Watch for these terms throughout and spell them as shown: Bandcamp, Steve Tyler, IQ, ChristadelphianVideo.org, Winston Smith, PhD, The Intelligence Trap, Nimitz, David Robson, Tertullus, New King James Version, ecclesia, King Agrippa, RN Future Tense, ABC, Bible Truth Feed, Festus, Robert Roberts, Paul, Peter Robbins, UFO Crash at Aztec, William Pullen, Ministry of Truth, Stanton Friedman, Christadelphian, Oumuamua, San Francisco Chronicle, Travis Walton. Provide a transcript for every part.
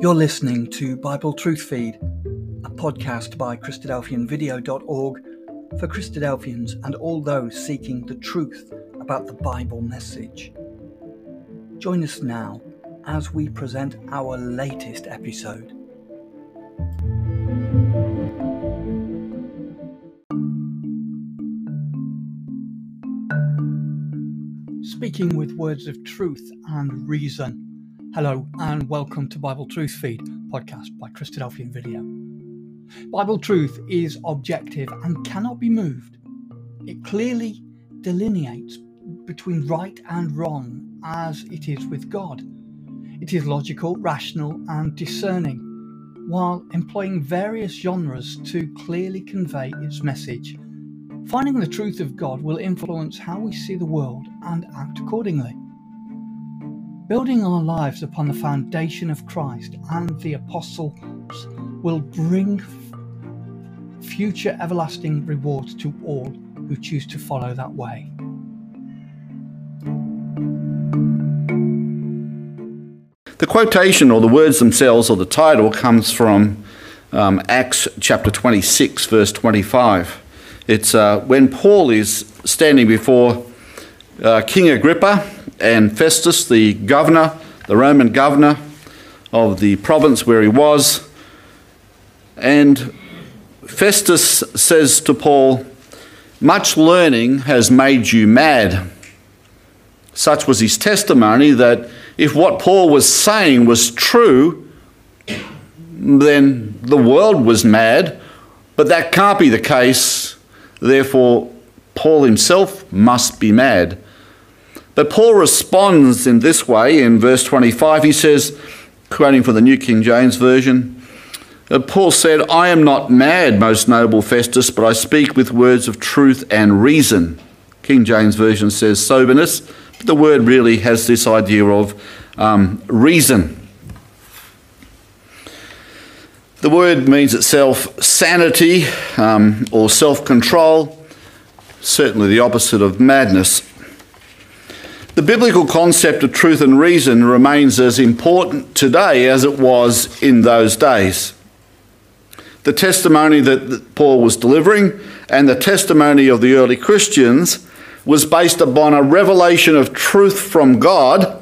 You're listening to Bible Truth Feed, a podcast by ChristadelphianVideo.org for Christadelphians and all those seeking the truth about the Bible message. Join us now as we present our latest episode. Speaking with words of truth and reason. Hello and welcome to Bible Truth Feed, podcast by Christadelphian Video. Bible truth is objective and cannot be moved. It clearly delineates between right and wrong as it is with God. It is logical, rational and discerning, while employing various genres to clearly convey its message. Finding the truth of God will influence how we see the world and act accordingly. Building our lives upon the foundation of Christ and the apostles will bring future everlasting rewards to all who choose to follow that way. The quotation or the words themselves or the title comes from Acts chapter 26 verse 25. It's when Paul is standing before King Agrippa and Festus, the governor, the Roman governor of the province where he was. And Festus says to Paul, "Much learning has made you mad." Such was his testimony that if what Paul was saying was true, then the world was mad, but that can't be the case. Therefore, Paul himself must be mad. But Paul responds in this way in verse 25. He says, quoting from the New King James Version, Paul said, "I am not mad, most noble Festus, but I speak with words of truth and reason." King James Version says soberness, but the word really has this idea of reason. The word means itself sanity or self-control, certainly the opposite of madness. The biblical concept of truth and reason remains as important today as it was in those days. The testimony that Paul was delivering and the testimony of the early Christians was based upon a revelation of truth from God,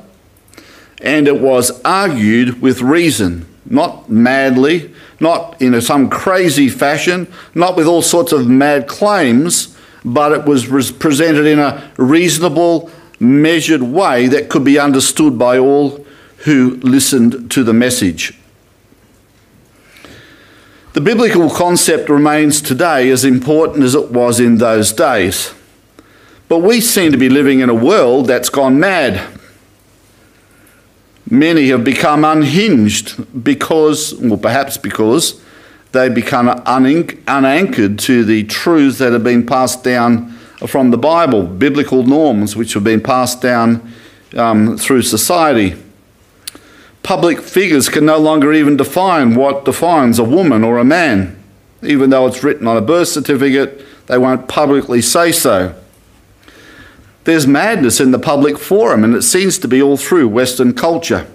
and it was argued with reason, not madly, not in some crazy fashion, not with all sorts of mad claims, but it was presented in a reasonable, measured way that could be understood by all who listened to the message. The biblical concept remains today as important as it was in those days. But we seem to be living in a world that's gone mad. Many have become unhinged because, or perhaps because, they become unanchored to the truths that have been passed down from the Bible, biblical norms which have been passed down through society. Public figures can no longer even define what defines a woman or a man. Even though it's written on a birth certificate, they won't publicly say so. There's madness in the public forum, and it seems to be all through Western culture.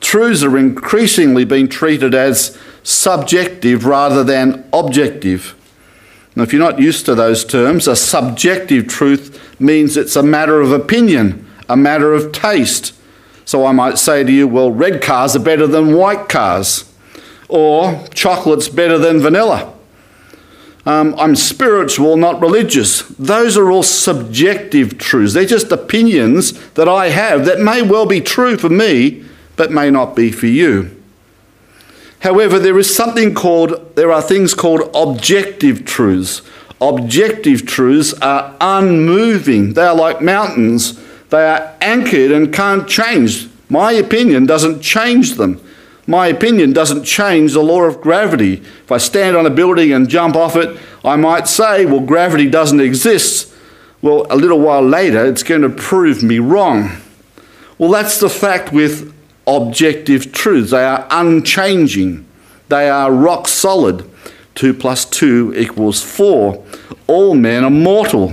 Truths are increasingly being treated as subjective rather than objective. Now, if you're not used to those terms, a subjective truth means it's a matter of opinion, a matter of taste. So I might say to you, well, red cars are better than white cars, or chocolate's better than vanilla. I'm spiritual, not religious. Those are all subjective truths. They're just opinions that I have that may well be true for me, but may not be for you. However, there are things called objective truths. Objective truths are unmoving. They are like mountains. They are anchored and can't change. My opinion doesn't change them. My opinion doesn't change the law of gravity. If I stand on a building and jump off it, I might say, well, gravity doesn't exist. Well, a little while later, it's going to prove me wrong. Well, that's the fact with objective truths. They are unchanging. They are rock solid. 2 + 2 = 4. All men are mortal.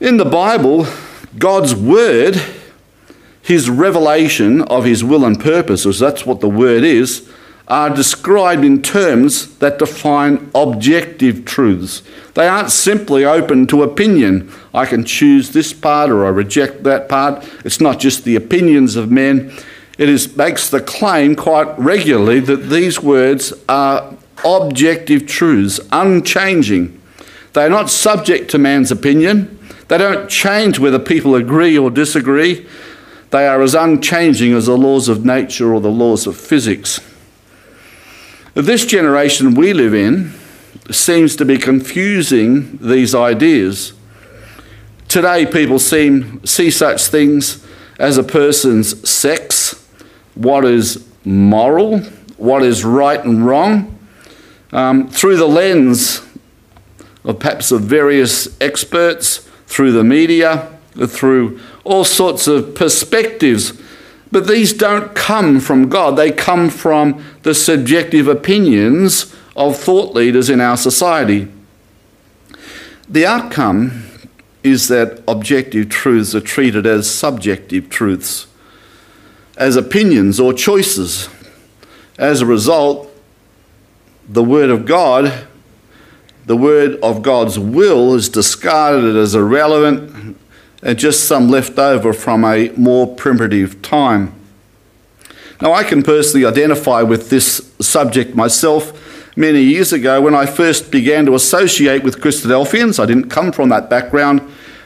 In the Bible, God's word, his revelation of his will and purpose, as that's what the word is, are described in terms that define objective truths. They aren't simply open to opinion. I can choose this part or I reject that part. It's not just the opinions of men. It makes the claim quite regularly that these words are objective truths, unchanging. They're not subject to man's opinion. They don't change whether people agree or disagree. They are as unchanging as the laws of nature or the laws of physics. This generation we live in seems to be confusing these ideas. Today people see such things as a person's sex, what is moral, what is right and wrong, through the lens of perhaps of various experts, through the media, through all sorts of perspectives. But these don't come from God. They come from the subjective opinions of thought leaders in our society. The outcome is that objective truths are treated as subjective truths, as opinions or choices. As a result, the Word of God, the Word of God's will, is discarded as irrelevant and just some left over from a more primitive time. Now, I can personally identify with this subject myself. Many years ago, when I first began to associate with Christadelphians, I didn't come from that background,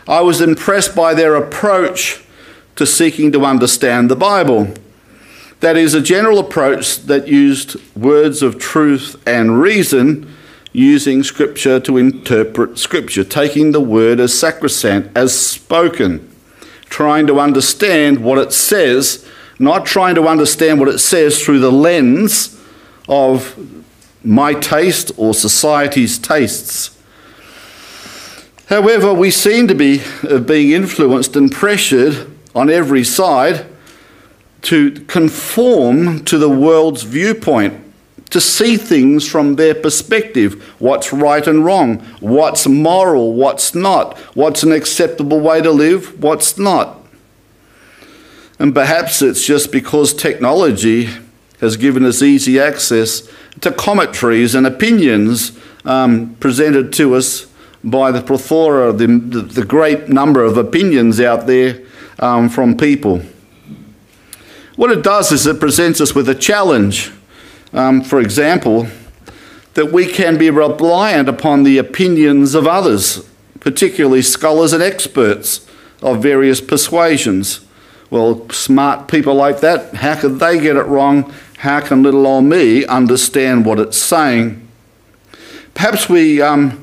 I was impressed by their approach to seeking to understand the Bible. That is, a general approach that used words of truth and reason, using Scripture to interpret Scripture, taking the word as sacrosanct, as spoken, trying to understand what it says, not trying to understand what it says through the lens of my taste or society's tastes. However, we seem to be being influenced and pressured on every side to conform to the world's viewpoint, to see things from their perspective, what's right and wrong, what's moral, what's not, what's an acceptable way to live, what's not. And perhaps it's just because technology has given us easy access to commentaries and opinions presented to us by the plethora, the great number of opinions out there from people. What it does is it presents us with a challenge. For example, that we can be reliant upon the opinions of others, particularly scholars and experts of various persuasions. Well, smart people like that, how could they get it wrong? How can little old me understand what it's saying? Perhaps we often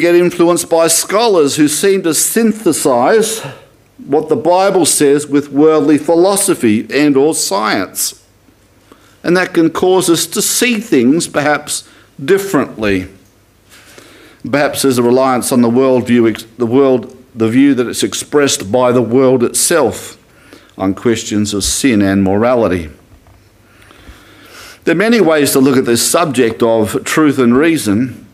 get influenced by scholars who seem to synthesize what the Bible says with worldly philosophy and or science. And that can cause us to see things perhaps differently. Perhaps there's a reliance on the worldview, the view that it's expressed by the world itself on questions of sin and morality. There are many ways to look at this subject of truth and reason,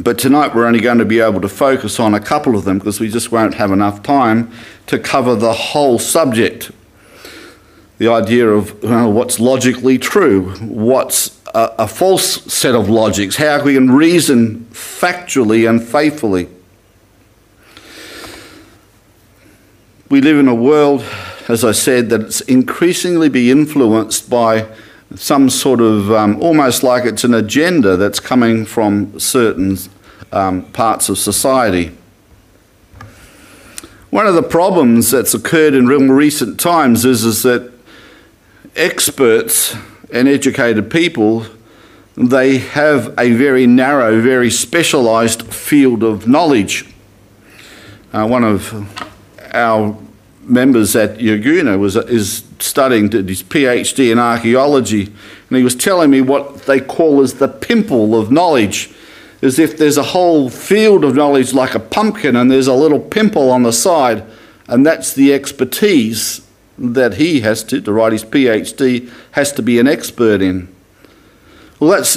but tonight we're only going to be able to focus on a couple of them because we just won't have enough time to cover the whole subject. The idea of what's logically true, what's a false set of logics, how we can reason factually and faithfully. We live in a world, as I said, that's increasingly be influenced by some sort of, almost like it's an agenda that's coming from certain parts of society. One of the problems that's occurred in real recent times is that experts and educated people, they have a very narrow, very specialised field of knowledge. One of our members at Yaguna is studying his PhD in archaeology, and he was telling me what they call as the pimple of knowledge, as if there's a whole field of knowledge like a pumpkin and there's a little pimple on the side, and that's the expertise that he has to write his PhD, has to be an expert in. Well, that's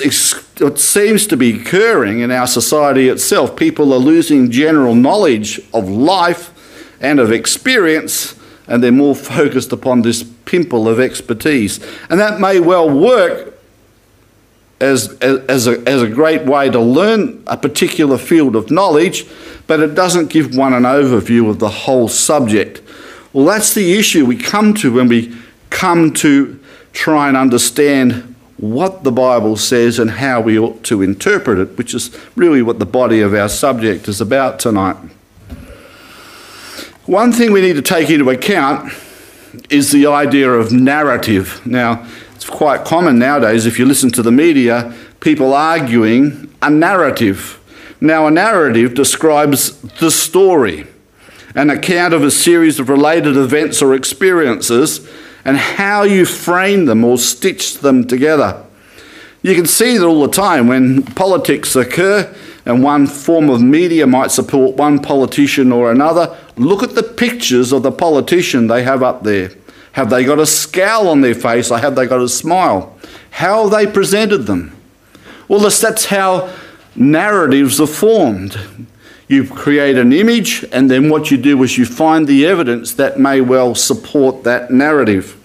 what seems to be occurring in our society itself. People are losing general knowledge of life and of experience, and they're more focused upon this pimple of expertise. And that may well work as a great way to learn a particular field of knowledge, but it doesn't give one an overview of the whole subject. Well, that's the issue we come to when we come to try and understand what the Bible says and how we ought to interpret it, which is really what the body of our subject is about tonight. One thing we need to take into account is the idea of narrative. Now, it's quite common nowadays, if you listen to the media, people arguing a narrative. Now, a narrative describes the story, an account of a series of related events or experiences, and how you frame them or stitch them together. You can see that all the time when politics occur, and one form of media might support one politician or another. Look at the pictures of the politician they have up there. Have they got a scowl on their face, or have they got a smile? How have they presented them? Well, that's how narratives are formed. You create an image, and then what you do is you find the evidence that may well support that narrative.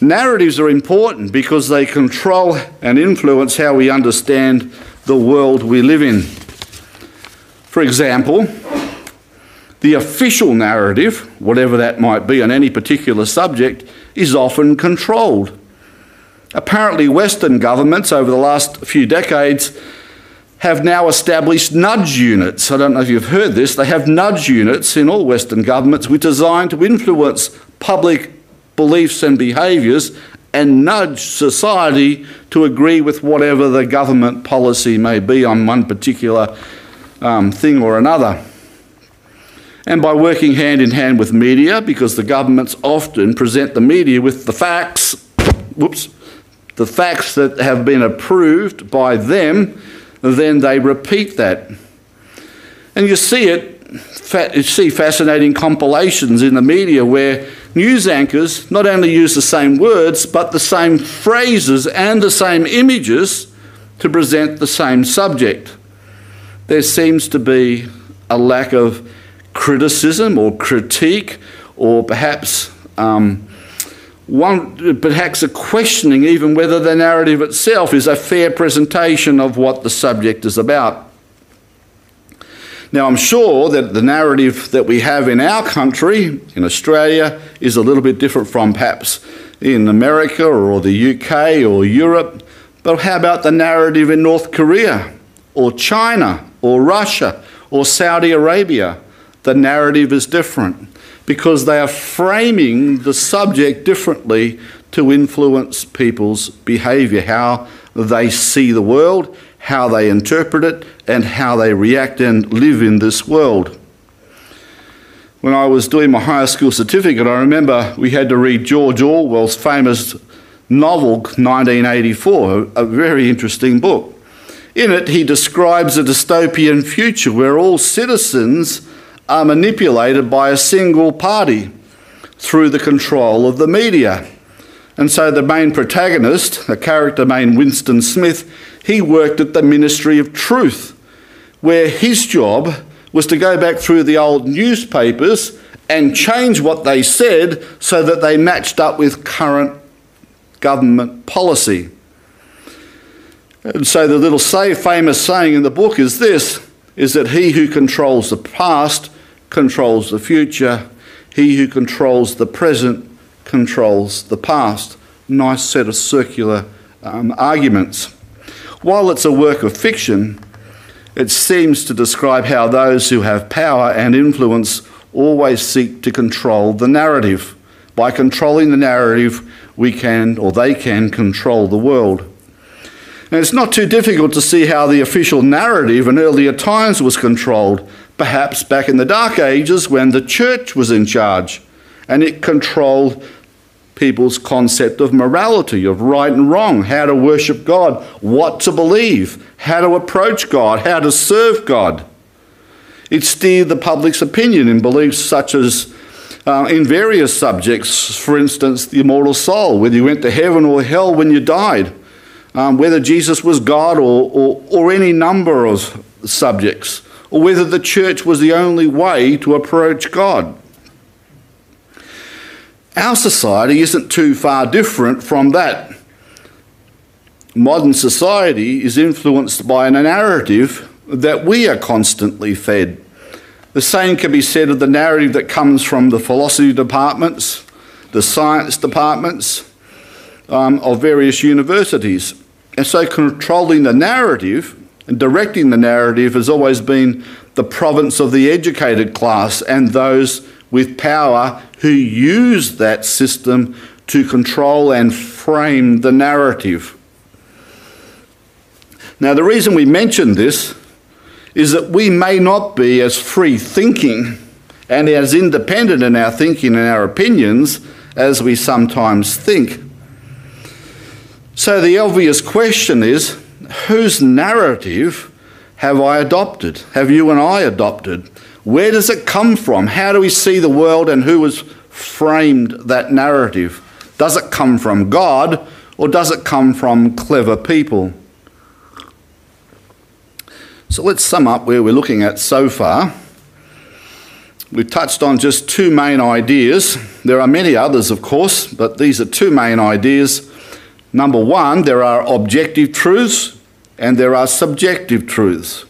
Narratives are important because they control and influence how we understand the world we live in. For example, the official narrative, whatever that might be on any particular subject, is often controlled. Apparently, Western governments over the last few decades have now established nudge units. I don't know if you've heard this. They have nudge units in all Western governments which are designed to influence public beliefs and behaviours and nudge society to agree with whatever the government policy may be on one particular thing or another. And by working hand in hand with media, because the governments often present the media with the facts, the facts that have been approved by them, then they repeat that. And you see it. You see fascinating compilations in the media where news anchors not only use the same words but the same phrases and the same images to present the same subject. There seems to be a lack of criticism or critique, or perhaps a questioning even whether the narrative itself is a fair presentation of what the subject is about. Now, I'm sure that the narrative that we have in our country, in Australia, is a little bit different from perhaps in America or the UK or Europe. But how about the narrative in North Korea or China or Russia or Saudi Arabia? The narrative is different because they are framing the subject differently to influence people's behaviour, how they see the world, how they interpret it, and how they react and live in this world. When I was doing my high school certificate, I remember we had to read George Orwell's famous novel, 1984, a very interesting book. In it, he describes a dystopian future where all citizens are manipulated by a single party through the control of the media. And so the main protagonist, a character named Winston Smith, he worked at the Ministry of Truth, where his job was to go back through the old newspapers and change what they said so that they matched up with current government policy. And so the little famous saying in the book is this, is that he who controls the past controls the future. He who controls the present controls the past. Nice set of circular arguments. While it's a work of fiction, it seems to describe how those who have power and influence always seek to control the narrative. By controlling the narrative, we can, or they can, control the world. And it's not too difficult to see how the official narrative in earlier times was controlled, perhaps back in the Dark Ages when the church was in charge, and it controlled people's concept of morality, of right and wrong, how to worship God, what to believe, how to approach God, how to serve God. It steered the public's opinion in beliefs such as in various subjects, for instance, the immortal soul, whether you went to heaven or hell when you died, whether Jesus was God or any number of subjects, or whether the church was the only way to approach God. Our society isn't too far different from that. Modern society is influenced by a narrative that we are constantly fed. The same can be said of the narrative that comes from the philosophy departments, the science departments of various universities. And so controlling the narrative and directing the narrative has always been the province of the educated class and those with power who use that system to control and frame the narrative. Now, the reason we mention this is that we may not be as free-thinking and as independent in our thinking and our opinions as we sometimes think. So the obvious question is, whose narrative have I adopted? Have you and I adopted? Where does it come from? How do we see the world and who has framed that narrative? Does it come from God or does it come from clever people? So let's sum up where we're looking at so far. We've touched on just two main ideas. There are many others, of course, but these are two main ideas. Number one, there are objective truths and there are subjective truths.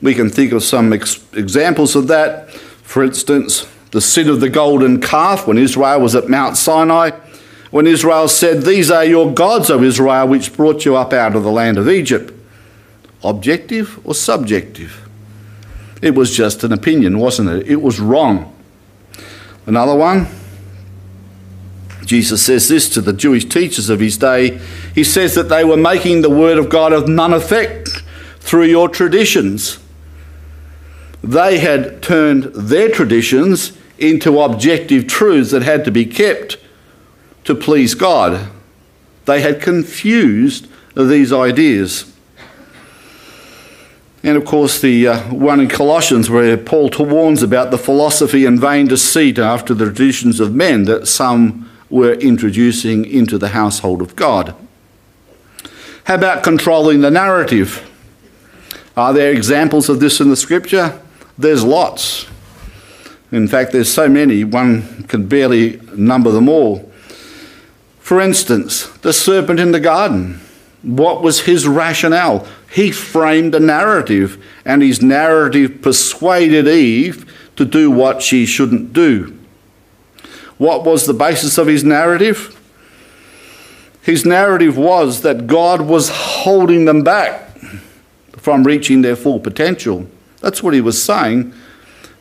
We can think of some examples of that. For instance, the sin of the golden calf when Israel was at Mount Sinai, when Israel said, "These are your gods, O Israel, which brought you up out of the land of Egypt." Objective or subjective? It was just an opinion, wasn't it? It was wrong. Another one, Jesus says this to the Jewish teachers of his day. He says that they were making the word of God of none effect through your traditions. They had turned their traditions into objective truths that had to be kept to please God. They had confused these ideas. And of course the one in Colossians where Paul warns about the philosophy and vain deceit after the traditions of men that some were introducing into the household of God. How about controlling the narrative? Are there examples of this in the scripture? There's lots. In fact, there's so many one can barely number them all. For instance, the serpent in the garden. What was his rationale? He framed a narrative, and his narrative persuaded Eve to do what she shouldn't do. What was the basis of his narrative? His narrative was that God was holding them back from reaching their full potential. That's what he was saying.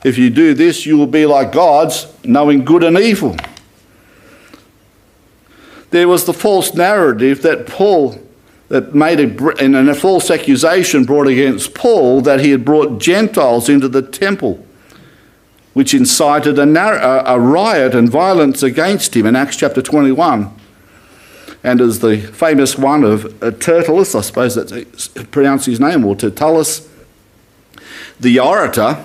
If you do this, you will be like gods, knowing good and evil. There was the false narrative that Paul in a false accusation brought against Paul that he had brought Gentiles into the temple, which incited a riot and violence against him in Acts chapter 21. And as the famous one of Tertullus, I suppose that's pronounced his name, or Tertullus, the orator,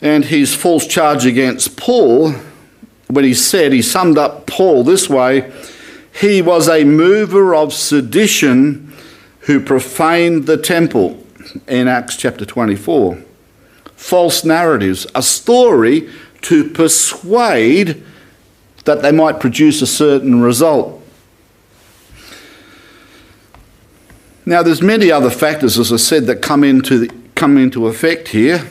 and his false charge against Paul, when he summed up Paul this way: "He was a mover of sedition who profaned the temple," in Acts chapter 24. False narratives, a story to persuade that they might produce a certain result. Now, there's many other factors, as I said, that come into effect here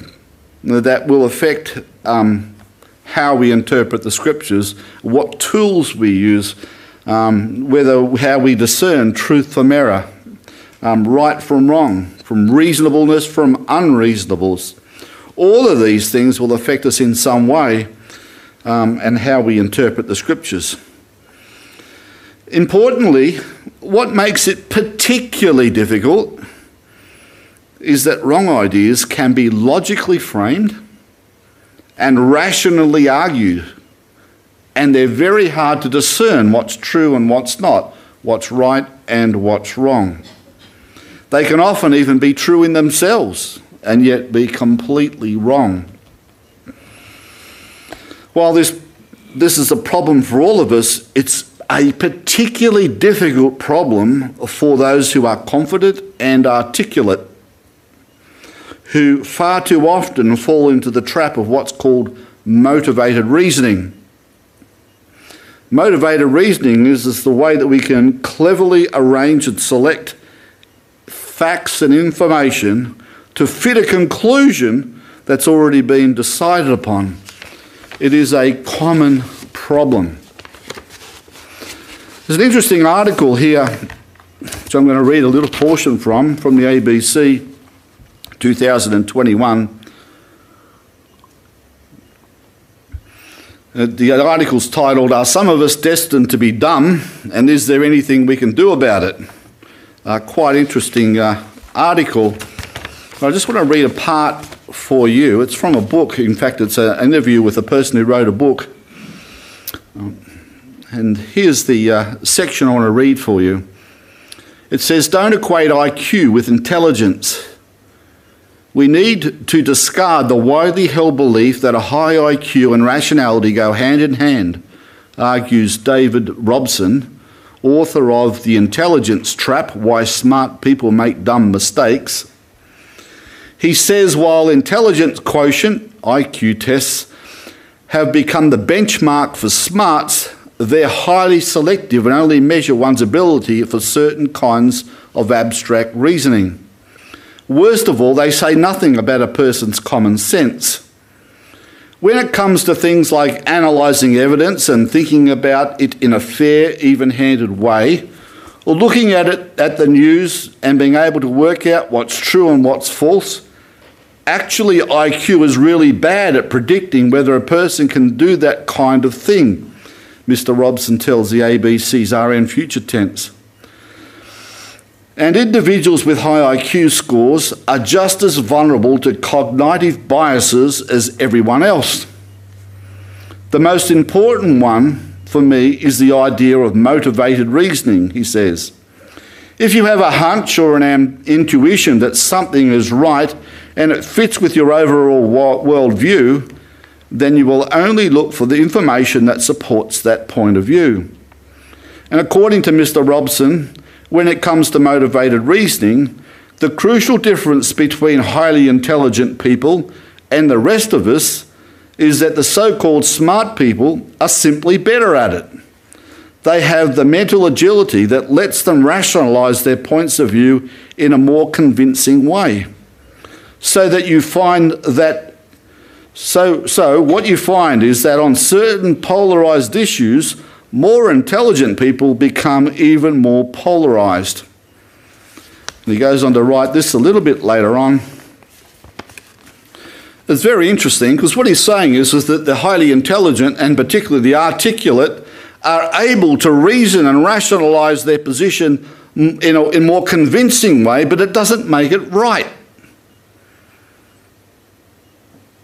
that will affect how we interpret the scriptures, what tools we use, how we discern truth from error, right from wrong, from reasonableness from unreasonableness. All of these things will affect us in some way and how we interpret the scriptures. Importantly, what makes it particularly difficult is that wrong ideas can be logically framed and rationally argued, and they're very hard to discern what's true and what's not, what's right and what's wrong. They can often even be true in themselves and yet be completely wrong. While this is a problem for all of us, it's a particularly difficult problem for those who are confident and articulate, who far too often fall into the trap of what's called motivated reasoning. Motivated reasoning is the way that we can cleverly arrange and select facts and information to fit a conclusion that's already been decided upon. It is a common problem. There's an interesting article here, which I'm going to read a little portion from the ABC, 2021. The article's titled, "Are Some of Us Destined to Be Dumb? And Is There Anything We Can Do About It?" Quite interesting article. I just want to read a part for you. It's from a book. In fact, it's an interview with a person who wrote a book. And here's the section I want to read for you. It says, "Don't equate IQ with intelligence. We need to discard the widely held belief that a high IQ and rationality go hand in hand," argues David Robson, author of The Intelligence Trap, Why Smart People Make Dumb Mistakes. He says, while intelligence quotient, IQ tests, have become the benchmark for smarts, they're highly selective and only measure one's ability for certain kinds of abstract reasoning. Worst of all, they say nothing about a person's common sense. When it comes to things like analysing evidence and thinking about it in a fair, even-handed way, or looking at it at the news and being able to work out what's true and what's false, actually IQ is really bad at predicting whether a person can do that kind of thing, Mr. Robson tells the ABC's RN Future Tense. And individuals with high IQ scores are just as vulnerable to cognitive biases as everyone else. The most important one for me is the idea of motivated reasoning, he says. If you have a hunch or an intuition that something is right and it fits with your overall worldview, then you will only look for the information that supports that point of view. And according to Mr. Robson, when it comes to motivated reasoning, the crucial difference between highly intelligent people and the rest of us is that the so-called smart people are simply better at it. They have the mental agility that lets them rationalise their points of view in a more convincing way. So what you find is that on certain polarised issues, more intelligent people become even more polarised. And he goes on to write this a little bit later on. It's very interesting because what he's saying is that the highly intelligent and particularly the articulate are able to reason and rationalise their position in a more convincing way, but it doesn't make it right.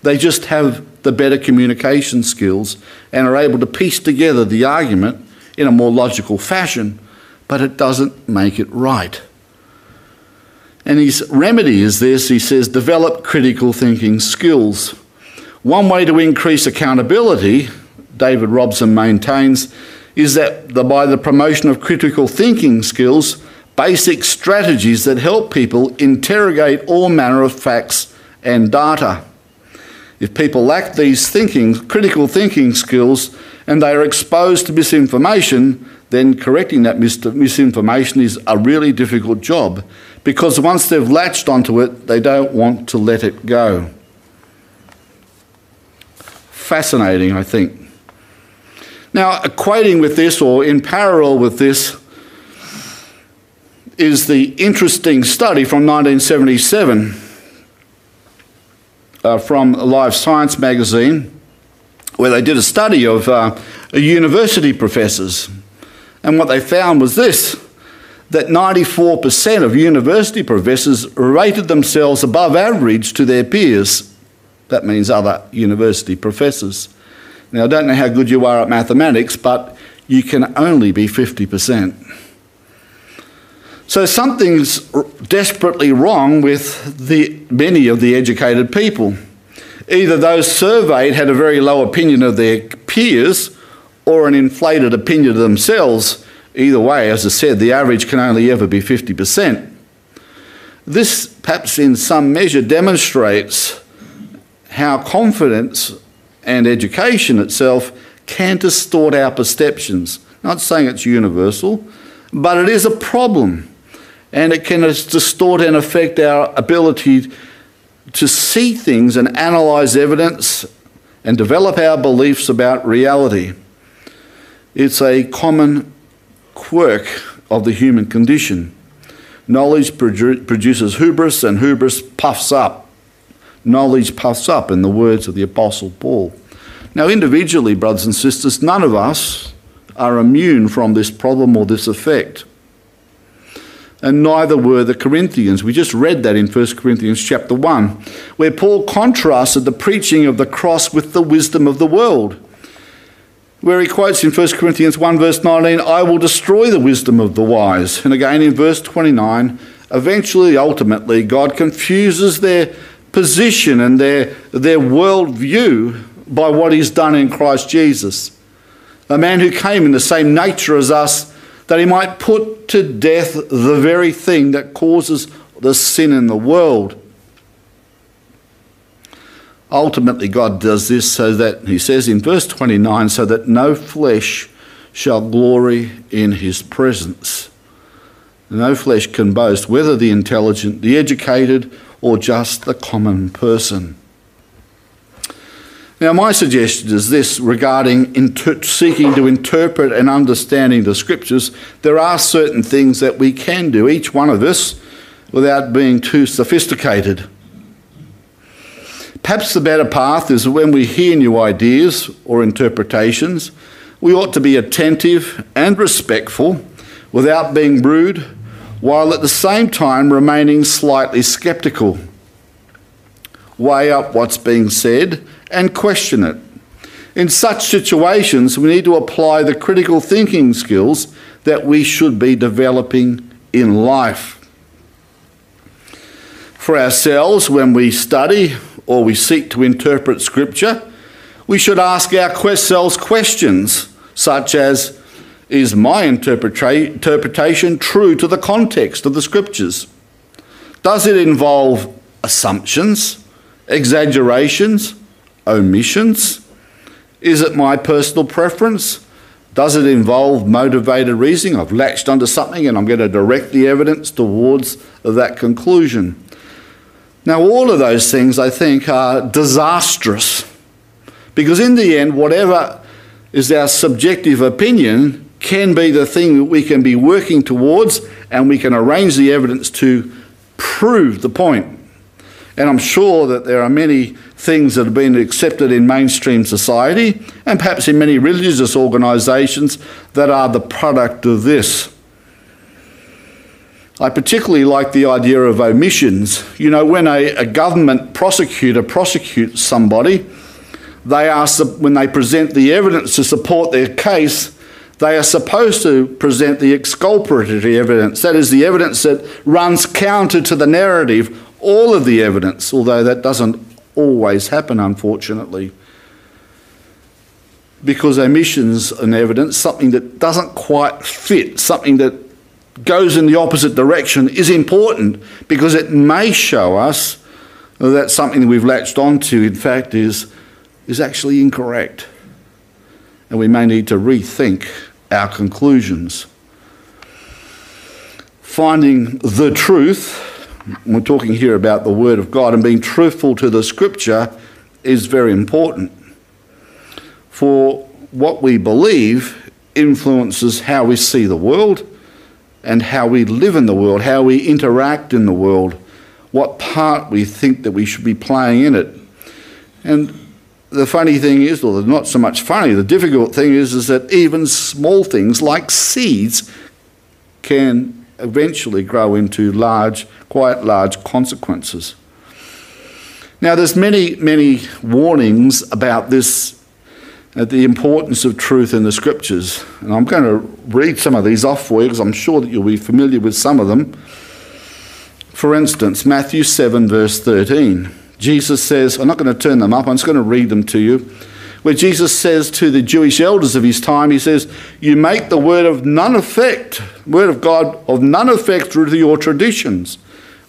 They just have the better communication skills and are able to piece together the argument in a more logical fashion, but it doesn't make it right. And his remedy is this, he says, develop critical thinking skills. One way to increase accountability, David Robson maintains, is that by the promotion of critical thinking skills, basic strategies that help people interrogate all manner of facts and data. If people lack these critical thinking skills and they are exposed to misinformation, then correcting that misinformation is a really difficult job, because once they've latched onto it, they don't want to let it go. Fascinating, I think. Now, equating with this, or in parallel with this, is the interesting study from 1977, from Life Science magazine, where they did a study of university professors. And what they found was this, that 94% of university professors rated themselves above average to their peers. That means other university professors. Now, I don't know how good you are at mathematics, but you can only be 50%. So something's desperately wrong with many of the educated people. Either those surveyed had a very low opinion of their peers or an inflated opinion of themselves. Either way, as I said, the average can only ever be 50%. This, perhaps in some measure, demonstrates how confidence and education itself can distort our perceptions. I'm not saying it's universal, but it is a problem, and it can distort and affect our ability to see things and analyze evidence and develop our beliefs about reality. It's a common quirk of the human condition. Knowledge produces hubris, and hubris puffs up. Knowledge puffs up, in the words of the Apostle Paul. Now, individually, brothers and sisters, none of us are immune from this problem or this effect. And neither were the Corinthians. We just read that in 1 Corinthians chapter 1, where Paul contrasted the preaching of the cross with the wisdom of the world, where he quotes in 1 Corinthians 1 verse 19, "I will destroy the wisdom of the wise." And again in verse 29, eventually, ultimately, God confuses their position and their world view by what he's done in Christ Jesus, a man who came in the same nature as us, that he might put to death the very thing that causes the sin in the world. Ultimately, God does this so that, he says in verse 29, so that no flesh shall glory in his presence. No flesh can boast, whether the intelligent, the educated, or just the common person. Now, my suggestion is this regarding seeking to interpret and understanding the Scriptures. There are certain things that we can do, each one of us, without being too sophisticated. Perhaps the better path is when we hear new ideas or interpretations, we ought to be attentive and respectful without being rude, while at the same time remaining slightly sceptical. Weigh up what's being said and question it. In such situations, we need to apply the critical thinking skills that we should be developing in life. For ourselves, when we study or we seek to interpret Scripture, we should ask ourselves questions such as, is my interpretation true to the context of the Scriptures? Does it involve assumptions, exaggerations, omissions? Is it my personal preference? Does it involve motivated reasoning? I've latched onto something and I'm going to direct the evidence towards that conclusion. Now, all of those things, I think, are disastrous, because in the end, whatever is our subjective opinion can be the thing that we can be working towards, and we can arrange the evidence to prove the point. And I'm sure that there are many things that have been accepted in mainstream society and perhaps in many religious organisations that are the product of this. I particularly like the idea of omissions. You know, when a government prosecutor prosecutes somebody, when they present the evidence to support their case, they are supposed to present the exculpatory evidence. That is the evidence that runs counter to the narrative, all of the evidence, although that doesn't always happen, unfortunately. Because omissions and evidence, something that doesn't quite fit, something that goes in the opposite direction, is important, because it may show us that something that we've latched onto, in fact, is actually incorrect. And we may need to rethink our conclusions. Finding the truth, we're talking here about the Word of God, and being truthful to the Scripture is very important. For what we believe influences how we see the world, and how we live in the world, how we interact in the world, what part we think that we should be playing in it. And the funny thing is, or not so much funny, the difficult thing is that even small things like seeds can eventually grow into large, quite large consequences. Now, there's many, many warnings about this, the importance of truth in the Scriptures. And I'm going to read some of these off for you, because I'm sure that you'll be familiar with some of them. For instance, Matthew 7 verse 13. Jesus says, I'm not going to turn them up, I'm just going to read them to you, where Jesus says to the Jewish elders of his time, he says, "You make the word of none effect, word of God of none effect through your traditions,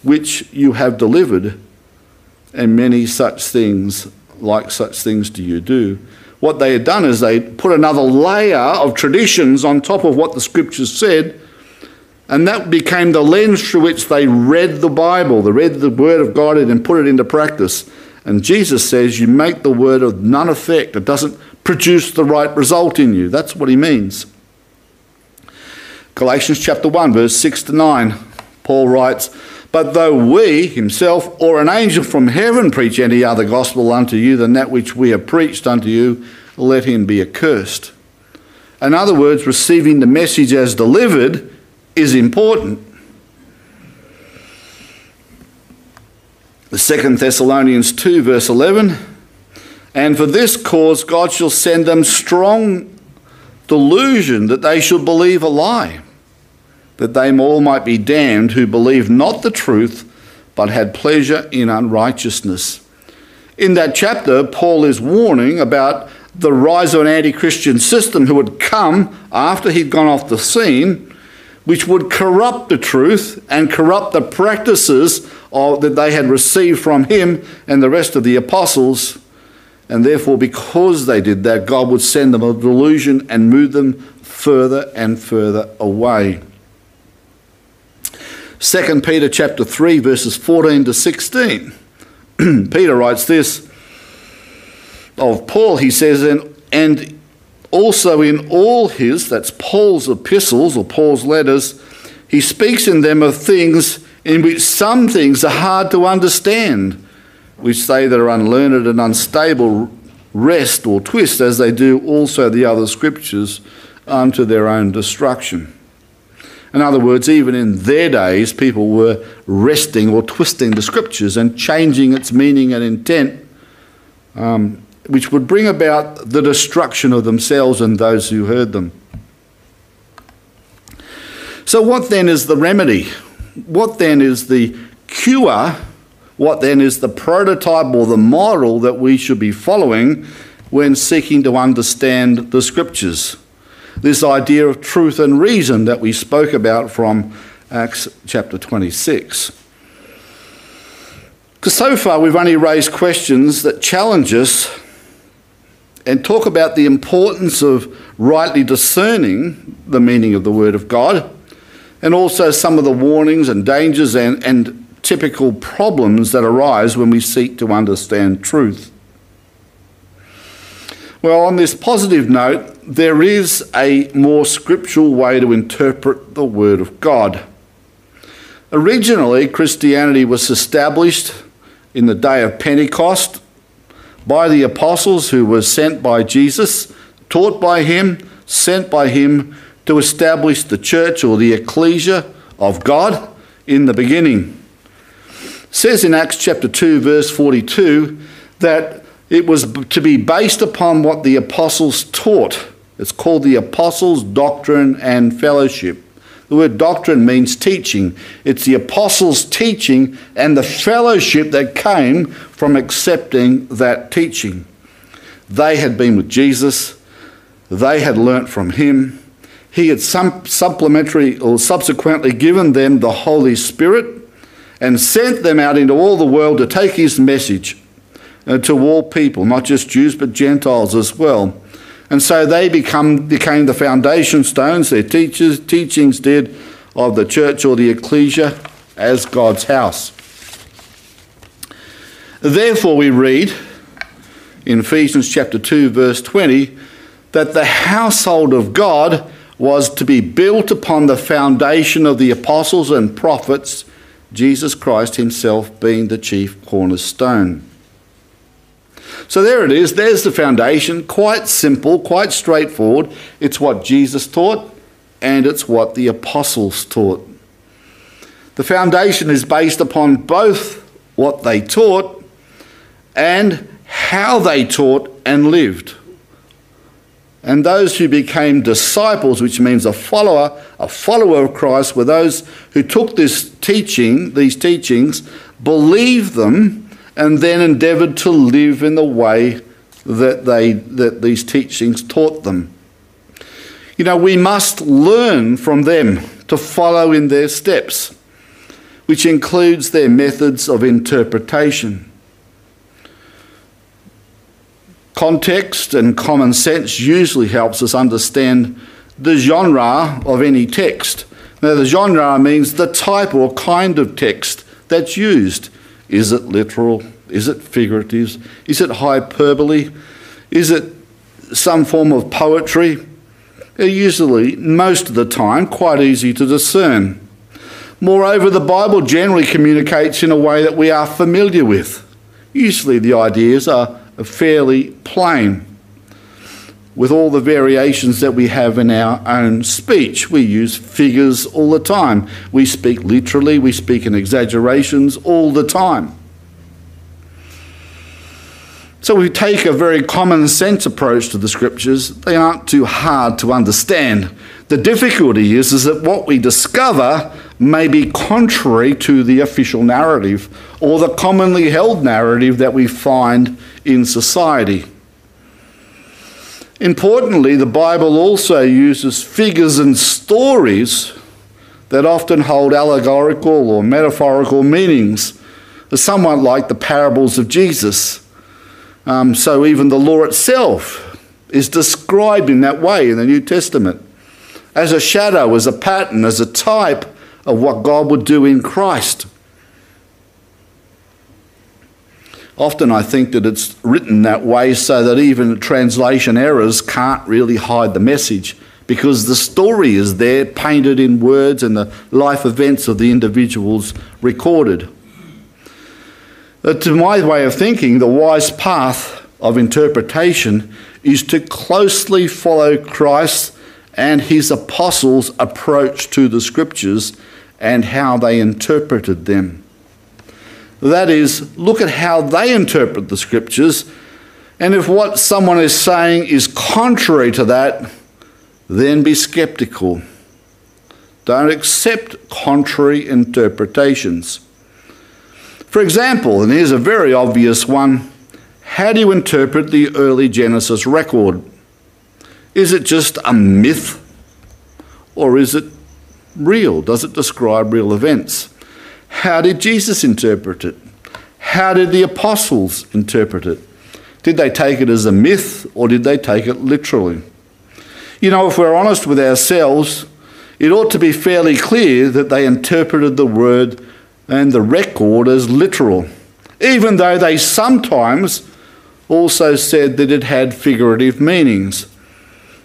which you have delivered, and many such things, like such things do you do. What they had done is they put another layer of traditions on top of what the Scriptures said, and that became the lens through which they read the Bible, they read the Word of God and put it into practice. And Jesus says, you make the Word of none effect. It doesn't produce the right result in you. That's what he means. Galatians chapter 1, verse 6 to 9, Paul writes, but though we, himself, or an angel from heaven preach any other gospel unto you than that which we have preached unto you, let him be accursed. In other words, receiving the message as delivered is important. The 2 Thessalonians 2, verse 11, and for this cause God shall send them strong delusion that they should believe a lie, that they all might be damned who believed not the truth, but had pleasure in unrighteousness. In that chapter, Paul is warning about the rise of an anti-Christian system who would come after he'd gone off the scene, which would corrupt the truth and corrupt the practices that they had received from him and the rest of the apostles. And therefore, because they did that, God would send them a delusion and move them further and further away. 2 Peter chapter 3, verses 14 to 16. Peter writes this of Paul, he says, and also in all his, that's Paul's epistles or Paul's letters, he speaks in them of things in which some things are hard to understand, which they that are unlearned and unstable rest or twist, as they do also the other Scriptures, unto their own destruction. In other words, even in their days, people were wresting or twisting the Scriptures and changing its meaning and intent, which would bring about the destruction of themselves and those who heard them. So what then is the remedy? What then is the cure? What then is the prototype or the model that we should be following when seeking to understand the Scriptures? This idea of truth and reason that we spoke about from Acts chapter 26. Because so far we've only raised questions that challenge us and talk about the importance of rightly discerning the meaning of the Word of God, and also some of the warnings and dangers and typical problems that arise when we seek to understand truth. Well, on this positive note, there is a more scriptural way to interpret the Word of God. Originally, Christianity was established in the day of Pentecost by the apostles who were sent by Jesus, taught by him, sent by him to establish the church or the ecclesia of God in the beginning. It says in Acts chapter 2, verse 42, that it was to be based upon what the apostles taught. It's called the apostles' doctrine and fellowship. The word doctrine means teaching. It's the apostles' teaching and the fellowship that came from accepting that teaching. They had been with Jesus. They had learnt from him. He had subsequently given them the Holy Spirit and sent them out into all the world to take his message to all people, not just Jews but Gentiles as well. And so they became the foundation stones, their teachings did, of the church or the ecclesia as God's house. Therefore we read in Ephesians chapter 2 verse 20 that the household of God was to be built upon the foundation of the apostles and prophets, Jesus Christ himself being the chief cornerstone. So there it is, there's the foundation, quite simple, quite straightforward. It's what Jesus taught and it's what the apostles taught. The foundation is based upon both what they taught and how they taught and lived. And those who became disciples, which means a follower of Christ, were those who took these teachings, believed them, and then endeavoured to live in the way that these teachings taught them. You know, we must learn from them to follow in their steps. which includes their methods of interpretation. Context and common sense usually helps us understand the genre of any text. Now, the genre means the type or kind of text that's used. Is it literal? Is it figurative? Is it hyperbole? Is it some form of poetry? Usually, most of the time, quite easy to discern. Moreover, the Bible generally communicates in a way that we are familiar with. Usually the ideas are fairly plain. With all the variations that we have in our own speech, we use figures all the time. We speak literally, we speak in exaggerations all the time. So we take a very common sense approach to the scriptures. They aren't too hard to understand. The difficulty is that what we discover may be contrary to the official narrative or the commonly held narrative that we find in society. Importantly, the Bible also uses figures and stories that often hold allegorical or metaphorical meanings, somewhat like the parables of Jesus. So even the law itself is described in that way in the New Testament, as a shadow, as a pattern, as a type of what God would do in Christ. Often I think that it's written that way so that even translation errors can't really hide the message, because the story is there painted in words and the life events of the individuals recorded. But to my way of thinking, the wise path of interpretation is to closely follow Christ and his apostles' approach to the scriptures and how they interpreted them. That is, look at how they interpret the scriptures, and if what someone is saying is contrary to that, then be skeptical. Don't accept contrary interpretations. For example, and here's a very obvious one, how do you interpret the early Genesis record? Is it just a myth, or is it real? Does it describe real events? How did Jesus interpret it? How did the apostles interpret it? Did they take it as a myth, or did they take it literally? You know, if we're honest with ourselves, it ought to be fairly clear that they interpreted the word and the record as literal, even though they sometimes also said that it had figurative meanings.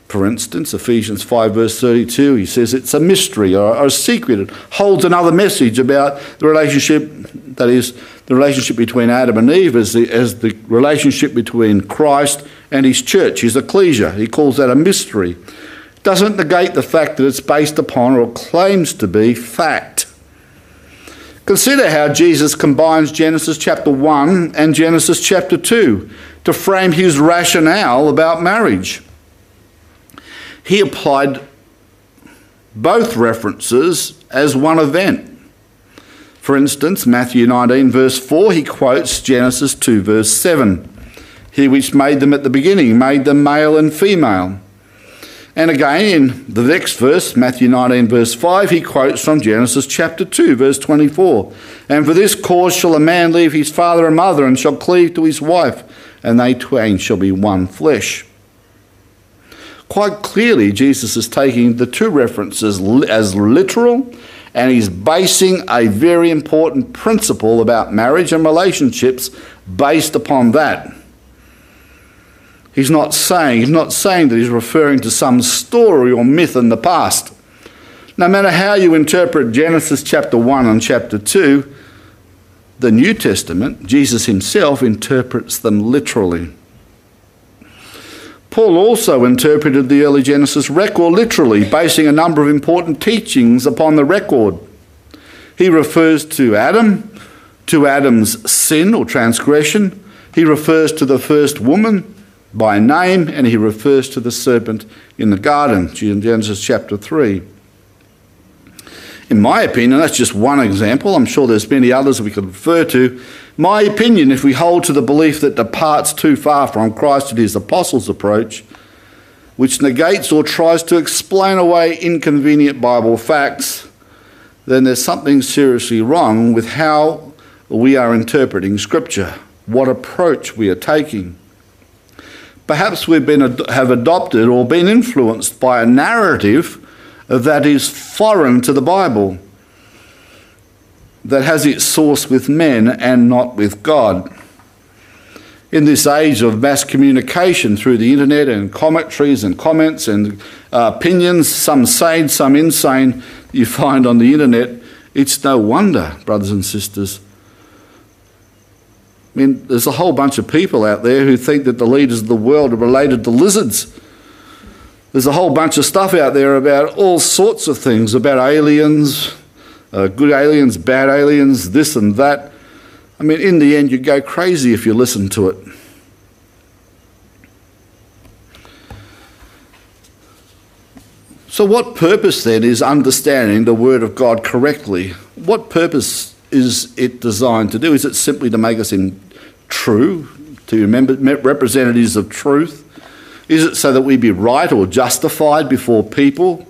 For instance, Ephesians 5 verse 32, he says it's a mystery or a secret. It holds another message about the relationship, that is, the relationship between Adam and Eve as the relationship between Christ and his church, his ecclesia. He calls that a mystery. It doesn't negate the fact that it's based upon or claims to be fact. Consider how Jesus combines Genesis chapter 1 and Genesis chapter 2 to frame his rationale about marriage. He applied both references as one event. For instance, Matthew 19 verse 4, he quotes Genesis 2 verse 7. He which made them at the beginning, made them male and female. And again, in the next verse, Matthew 19 verse 5, he quotes from Genesis chapter 2 verse 24. And for this cause shall a man leave his father and mother, and shall cleave to his wife, and they twain shall be one flesh. Quite clearly, Jesus is taking the two references as literal, and he's basing a very important principle about marriage and relationships based upon that. He's not saying that he's referring to some story or myth in the past. No matter how you interpret Genesis chapter 1 and chapter 2, the New Testament, Jesus himself interprets them literally. Paul also interpreted the early Genesis record literally, basing a number of important teachings upon the record. He refers to Adam, to Adam's sin or transgression. He refers to the first woman by name, and he refers to the serpent in the garden, Genesis chapter 3. In my opinion, that's just one example. I'm sure there's many others we could refer to. My opinion, if we hold to the belief that departs too far from Christ and his apostles' approach, which negates or tries to explain away inconvenient Bible facts, then there's something seriously wrong with how we are interpreting Scripture, what approach we are taking. Perhaps we've have adopted or been influenced by a narrative that is foreign to the Bible, that has its source with men and not with God. In this age of mass communication through the internet and commentaries and comments and opinions, some sane, some insane, you find on the internet, it's no wonder, brothers and sisters. I mean, there's a whole bunch of people out there who think that the leaders of the world are related to lizards. There's a whole bunch of stuff out there about all sorts of things, about aliens, good aliens, bad aliens, this and that. I mean, in the end, you go crazy if you listen to it. So what purpose then is understanding the Word of God correctly? What purpose is it designed to do? Is it simply to make us true, to remember representatives of truth? Is it so that we be right or justified before people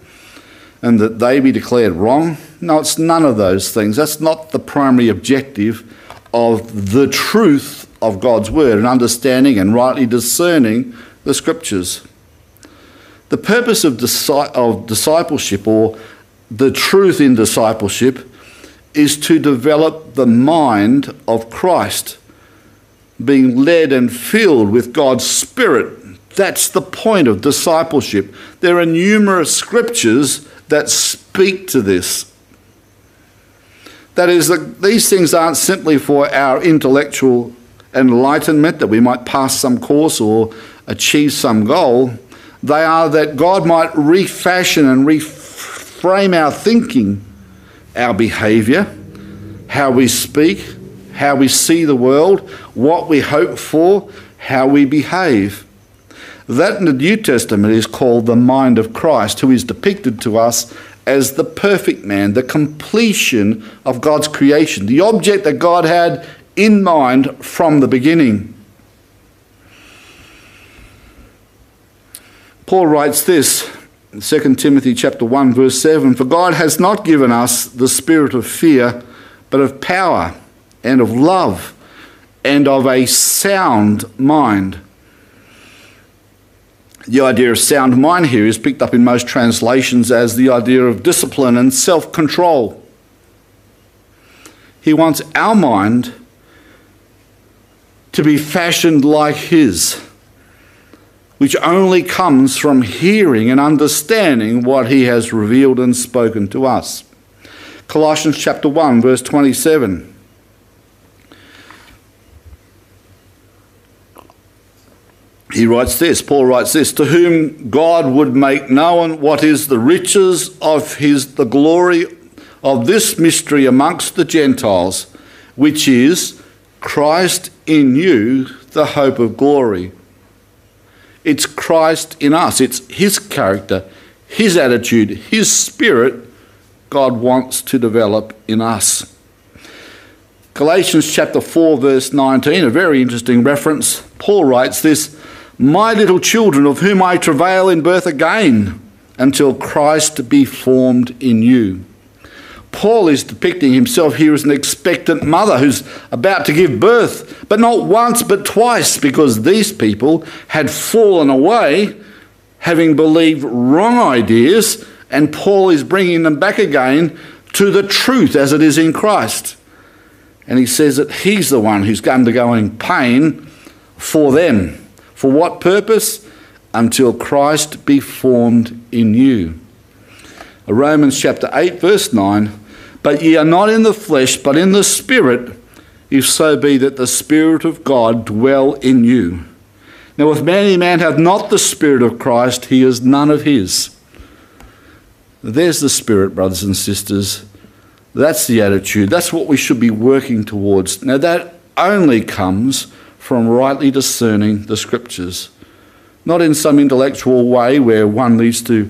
and that they be declared wrong? No, it's none of those things. That's not the primary objective of the truth of God's Word and understanding and rightly discerning the Scriptures. The purpose of discipleship, or the truth in discipleship, is to develop the mind of Christ, being led and filled with God's Spirit. That's the point of discipleship. There are numerous Scriptures that speak to this. That is, these things aren't simply for our intellectual enlightenment, that we might pass some course or achieve some goal. They are that God might refashion and reframe our thinking, our behaviour, how we speak, how we see the world, what we hope for, how we behave. That in the New Testament is called the mind of Christ, who is depicted to us as the perfect man, the completion of God's creation, the object that God had in mind from the beginning. Paul writes this in 2 Timothy chapter 1, verse 7, "For God has not given us the spirit of fear, but of power and of love and of a sound mind." The idea of sound mind here is picked up in most translations as the idea of discipline and self-control. He wants our mind to be fashioned like His, which only comes from hearing and understanding what He has revealed and spoken to us. Colossians chapter 1, verse 27. He writes this, Paul writes this, "To whom God would make known what is the riches of the glory of this mystery amongst the Gentiles, which is Christ in you, the hope of glory." It's Christ in us. It's His character, His attitude, His spirit God wants to develop in us. Galatians chapter 4, verse 19, a very interesting reference. Paul writes this, "My little children, of whom I travail in birth again, until Christ be formed in you." Paul is depicting himself here as an expectant mother who's about to give birth, but not once but twice, because these people had fallen away, having believed wrong ideas, and Paul is bringing them back again to the truth as it is in Christ. And he says that he's the one who's undergoing pain for them. For what purpose? Until Christ be formed in you. Romans chapter 8, verse 9, "But ye are not in the flesh, but in the Spirit, if so be that the Spirit of God dwell in you. Now if any man have not the Spirit of Christ, he is none of His." There's the Spirit, brothers and sisters. That's the attitude. That's what we should be working towards. Now that only comes from rightly discerning the Scriptures, not in some intellectual way where one needs to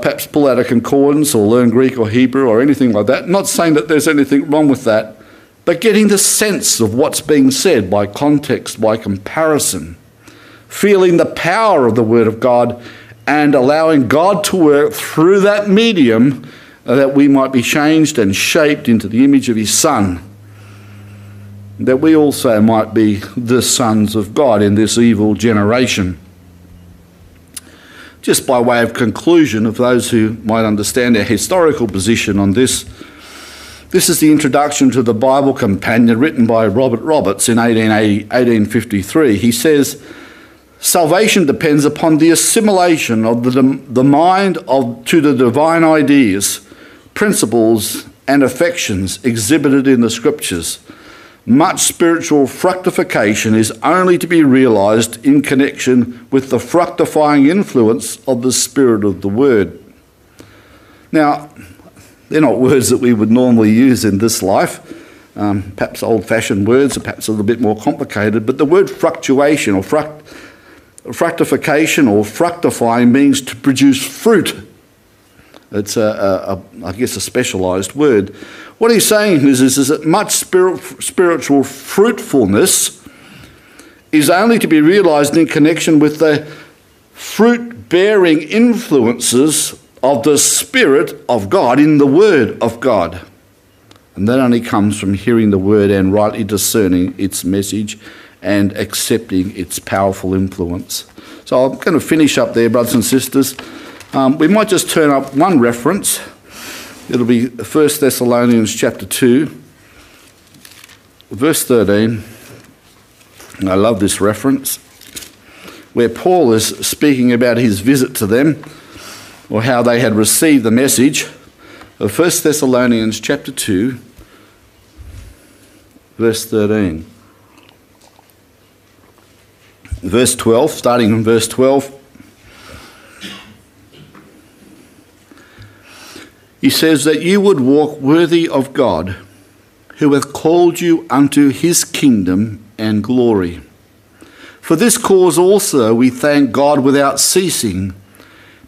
perhaps pull out a concordance or learn Greek or Hebrew or anything like that. Not saying that there's anything wrong with that, but getting the sense of what's being said by context, by comparison, feeling the power of the Word of God and allowing God to work through that medium that we might be changed and shaped into the image of his Son, that we also might be the sons of God in this evil generation. Just by way of conclusion of those who might understand our historical position on this, this is the introduction to the Bible Companion written by Robert Roberts in 1853. He says, "Salvation depends upon the assimilation of the mind to the divine ideas, principles and affections exhibited in the Scriptures. Much spiritual fructification is only to be realized in connection with the fructifying influence of the Spirit of the Word." Now, they're not words that we would normally use in this life. Perhaps old-fashioned words, or perhaps a little bit more complicated, but the word fructuation or fructification or fructifying means to produce fruit. It's, I guess, a specialised word. What he's saying is that much spiritual fruitfulness is only to be realised in connection with the fruit-bearing influences of the Spirit of God in the Word of God. And that only comes from hearing the Word and rightly discerning its message and accepting its powerful influence. So I'm going to finish up there, brothers and sisters. We might just turn up one reference. It'll be 1 Thessalonians chapter 2, verse 13. And I love this reference, where Paul is speaking about his visit to them, or how they had received the message of 1 Thessalonians chapter 2, verse 13. Verse 12, starting in verse 12. He says that you would walk worthy of God, who hath called you unto his kingdom and glory. For this cause also we thank God without ceasing,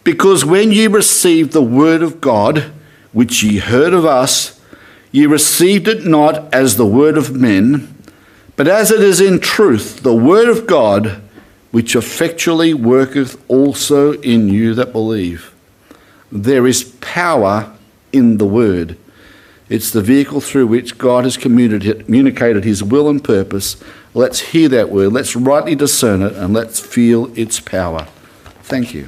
because when ye received the word of God, which ye heard of us, ye received it not as the word of men, but as it is in truth, the word of God, which effectually worketh also in you that believe. There is power in the Word. It's the vehicle through which God has communicated his will and purpose. Let's hear that word, let's rightly discern it, and let's feel its power. Thank you.